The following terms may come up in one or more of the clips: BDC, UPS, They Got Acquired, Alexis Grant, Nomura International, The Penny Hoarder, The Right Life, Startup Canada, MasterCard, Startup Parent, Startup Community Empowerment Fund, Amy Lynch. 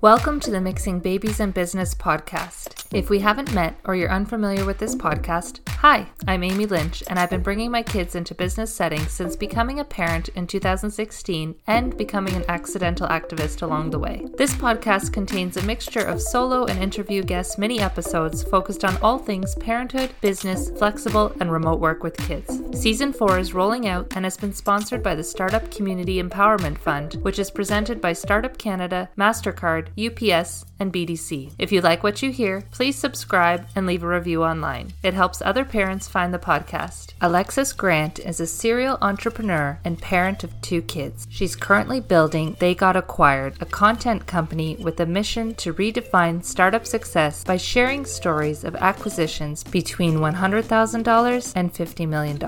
Welcome to the Mixing Babies and Business podcast. If we haven't met or you're unfamiliar with this podcast, hi, I'm Amy Lynch, and I've been bringing my kids into business settings since becoming a parent in 2016 and becoming an accidental activist along the way. This podcast contains a mixture of solo and interview guest mini episodes focused on all things parenthood, business, flexible, and remote work with kids. Season 4 is rolling out and has been sponsored by the Startup Community Empowerment Fund, which is presented by Startup Canada, MasterCard, UPS, and BDC. If you like what you hear, please subscribe and leave a review online. It helps other parents find the podcast. Alexis Grant is a serial entrepreneur and parent of 2 kids. She's currently building They Got Acquired, a content company with a mission to redefine startup success by sharing stories of acquisitions between $100,000 and $50 million.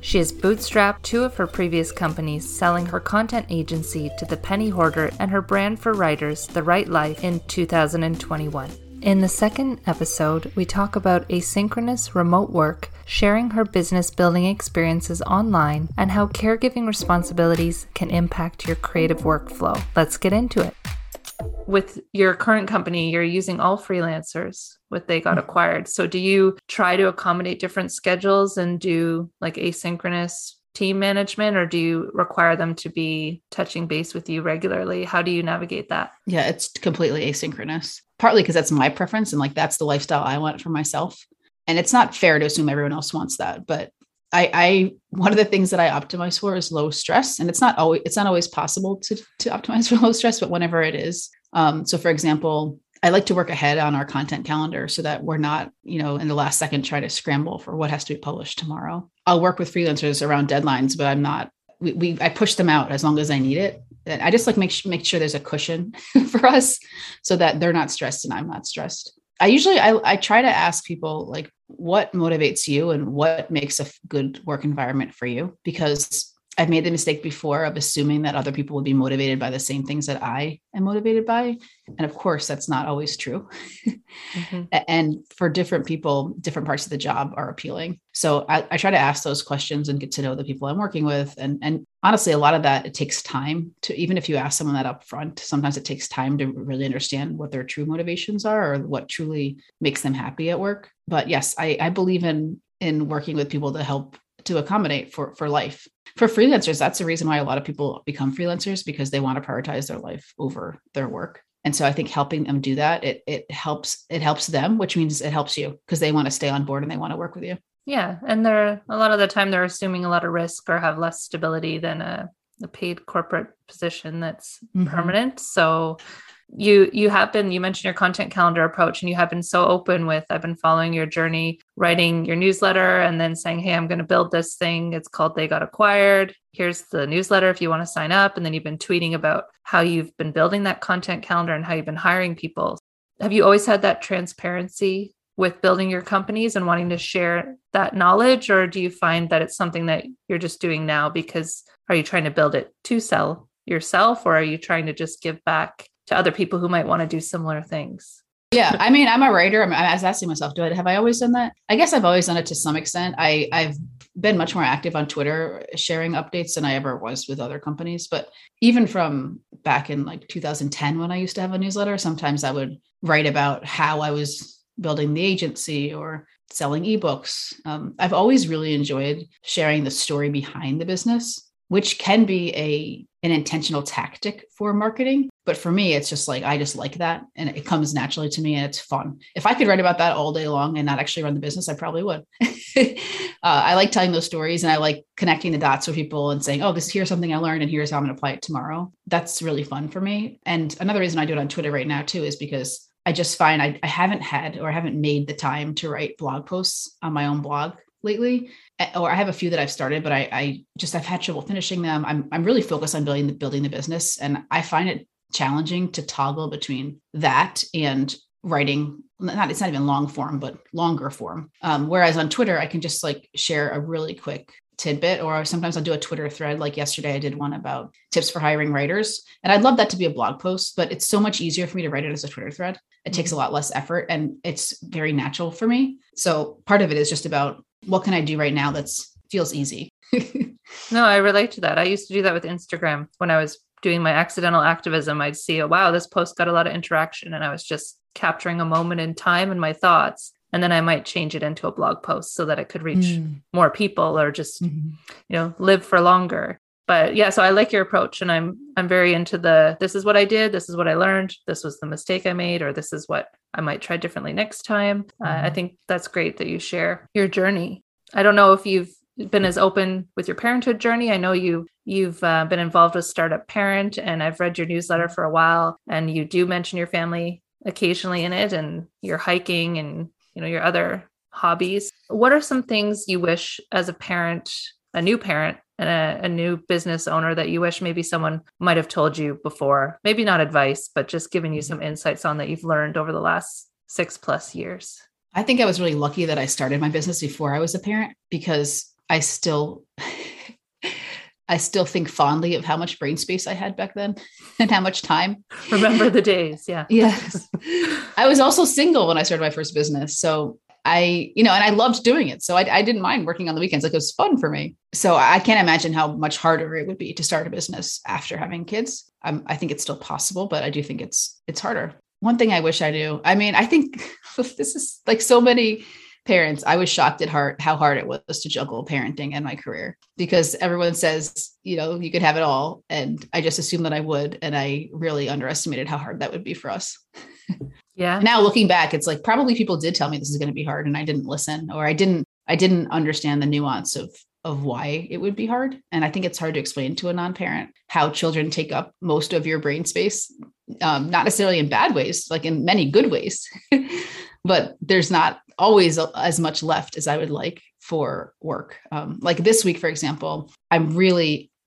She has bootstrapped 2 of her previous companies, selling her content agency to The Penny Hoarder and her brand for writers, The Right Life, in 2021. In the second episode, we talk about asynchronous remote work, sharing her business building experiences online, and how caregiving responsibilities can impact your creative workflow. Let's get into it. With your current company, you're using all freelancers with They Got Acquired. So do you try to accommodate different schedules and do like asynchronous team management, or do you require them to be touching base with you regularly? How do you navigate that? Yeah, it's completely asynchronous, partly because that's my preference and like that's the lifestyle I want for myself. And it's not fair to assume everyone else wants that. But I one of the things that I optimize for is low stress. And it's not always possible to optimize for low stress, but whenever it is. So for example, I like to work ahead on our content calendar so that we're not, in the last second, try to scramble for what has to be published tomorrow. I'll work with freelancers around deadlines, but I push them out as long as I need it. And I just like make sure there's a cushion for us so that they're not stressed and I'm not stressed. I try to ask people like, what motivates you and what makes a good work environment for you? Because I've made the mistake before of assuming that other people would be motivated by the same things that I am motivated by. And of course, that's not always true. Mm-hmm. And for different people, different parts of the job are appealing. So I try to ask those questions and get to know the people I'm working with. And honestly, a lot of that, it takes time to, even if you ask someone that up front, sometimes it takes time to really understand what their true motivations are or what truly makes them happy at work. But yes, I believe in working with people to help to accommodate for life. For freelancers, that's the reason why a lot of people become freelancers, because they want to prioritize their life over their work. And so I think helping them do that, it helps them, which means it helps you because they want to stay on board and they want to work with you. Yeah. And a lot of the time they're assuming a lot of risk or have less stability than a paid corporate position that's permanent. So you mentioned your content calendar approach, and you have been so open with, I've been following your journey, writing your newsletter and then saying, hey, I'm going to build this thing. It's called They Got Acquired. Here's the newsletter if you want to sign up. And then you've been tweeting about how you've been building that content calendar and how you've been hiring people. Have you always had that transparency with building your companies and wanting to share that knowledge? Or do you find that it's something that you're just doing now because are you trying to build it to sell yourself, or are you trying to just give back to other people who might want to do similar things? Yeah. I mean, I'm a writer. I was asking myself, have I always done that? I guess I've always done it to some extent. I've been much more active on Twitter sharing updates than I ever was with other companies. But even from back in like 2010, when I used to have a newsletter, sometimes I would write about how I was building the agency or selling eBooks. I've always really enjoyed sharing the story behind the business, which can be an intentional tactic for marketing. But for me, it's just like, I just like that. And it comes naturally to me and it's fun. If I could write about that all day long and not actually run the business, I probably would. I like telling those stories and I like connecting the dots with people and saying, here's something I learned and here's how I'm going to apply it tomorrow. That's really fun for me. And another reason I do it on Twitter right now too, is because I just find I haven't made the time to write blog posts on my own blog lately, or I have a few that I've started, but I've had trouble finishing them. I'm really focused on building the business. And I find it challenging to toggle between that and writing. It's not even long form, but longer form. Whereas on Twitter, I can just like share a really quick tidbit, or sometimes I'll do a Twitter thread. Like yesterday, I did one about tips for hiring writers. And I'd love that to be a blog post, but it's so much easier for me to write it as a Twitter thread. It takes a lot less effort and it's very natural for me. So part of it is just about what can I do right now that feels easy. No, I relate to that. I used to do that with Instagram when I was doing my accidental activism, I'd see, oh, wow, this post got a lot of interaction. And I was just capturing a moment in time and my thoughts. And then I might change it into a blog post so that it could reach more people or just, you know, live for longer. But yeah, so I like your approach, and I'm very into the, this is what I did. This is what I learned. This was the mistake I made, or this is what I might try differently next time. I think that's great that you share your journey. I don't know if you've been as open with your parenthood journey. I know you've been involved with Startup Parent, and I've read your newsletter for a while, and you do mention your family occasionally in it, and your hiking and, you know, your other hobbies. What are some things you wish as a parent, a new parent, and a new business owner, that you wish maybe someone might have told you before? Maybe not advice, but just giving you some insights on that you've learned over the last 6+ years. I think I was really lucky that I started my business before I was a parent, because I still think fondly of how much brain space I had back then and how much time. Remember the days. Yeah. Yes. I was also single when I started my first business. So I, you know, and I loved doing it. So I didn't mind working on the weekends. Like, it was fun for me. So I can't imagine how much harder it would be to start a business after having kids. I think it's still possible, but I do think it's harder. One thing I wish I knew, I mean, I think this is like so many parents, I was shocked at how hard it was to juggle parenting and my career, because everyone says, you know, you could have it all. And I just assumed that I would. And I really underestimated how hard that would be for us. Yeah. Now looking back, it's like, probably people did tell me this is going to be hard, and I didn't listen, or I didn't understand the nuance of why it would be hard. And I think it's hard to explain to a non-parent how children take up most of your brain space, not necessarily in bad ways, like in many good ways, but there's not always as much left as I would like for work. Like this week, for example, I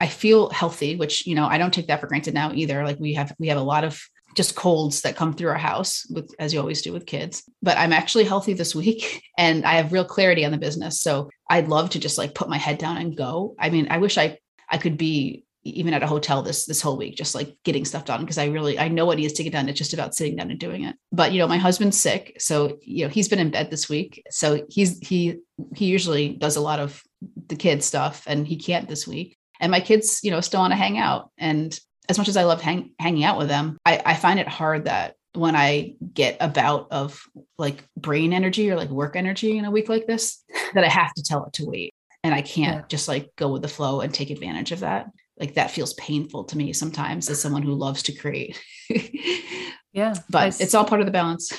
feel healthy, which, you know, I don't take that for granted now either. Like we have a lot of just colds that come through our house, with, as you always do with kids, but I'm actually healthy this week, and I have real clarity on the business. So I'd love to just like put my head down and go. I mean, I wish I could be even at a hotel this whole week, just like getting stuff done. Because I know what needs to get done. It's just about sitting down and doing it. But, you know, my husband's sick. So, you know, he's been in bed this week. So he usually does a lot of the kids stuff, and he can't this week. And my kids, you know, still want to hang out. And as much as I love hanging out with them, I find it hard that when I get a bout of like brain energy or like work energy in a week like this, that I have to tell it to wait. And I can't just like go with the flow and take advantage of that. Like that feels painful to me sometimes as someone who loves to create. Yeah. But it's all part of the balance.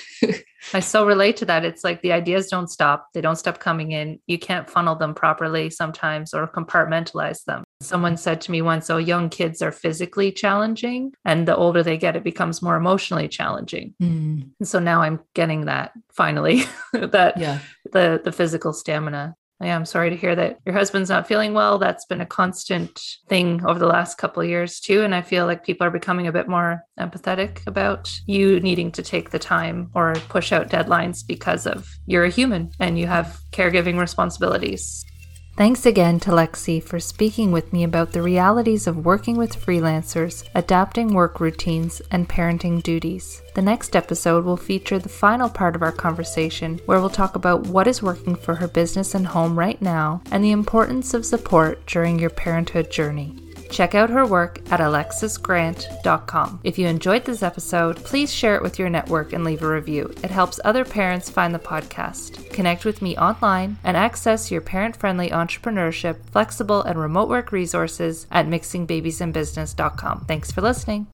I so relate to that. It's like the ideas don't stop. They don't stop coming in. You can't funnel them properly sometimes, or compartmentalize them. Someone said to me once, oh, young kids are physically challenging, and the older they get, it becomes more emotionally challenging. Mm. And so now I'm getting that finally, the physical stamina. Yeah, I'm sorry to hear that your husband's not feeling well. That's been a constant thing over the last couple of years too. And I feel like people are becoming a bit more empathetic about you needing to take the time or push out deadlines, because of you're a human and you have caregiving responsibilities. Thanks again to Lexi for speaking with me about the realities of working with freelancers, adapting work routines, and parenting duties. The next episode will feature the final part of our conversation, where we'll talk about what is working for her business and home right now, and the importance of support during your parenthood journey. Check out her work at alexisgrant.com. If you enjoyed this episode, please share it with your network and leave a review. It helps other parents find the podcast. Connect with me online and access your parent-friendly entrepreneurship, flexible, and remote work resources at mixingbabiesandbusiness.com. Thanks for listening.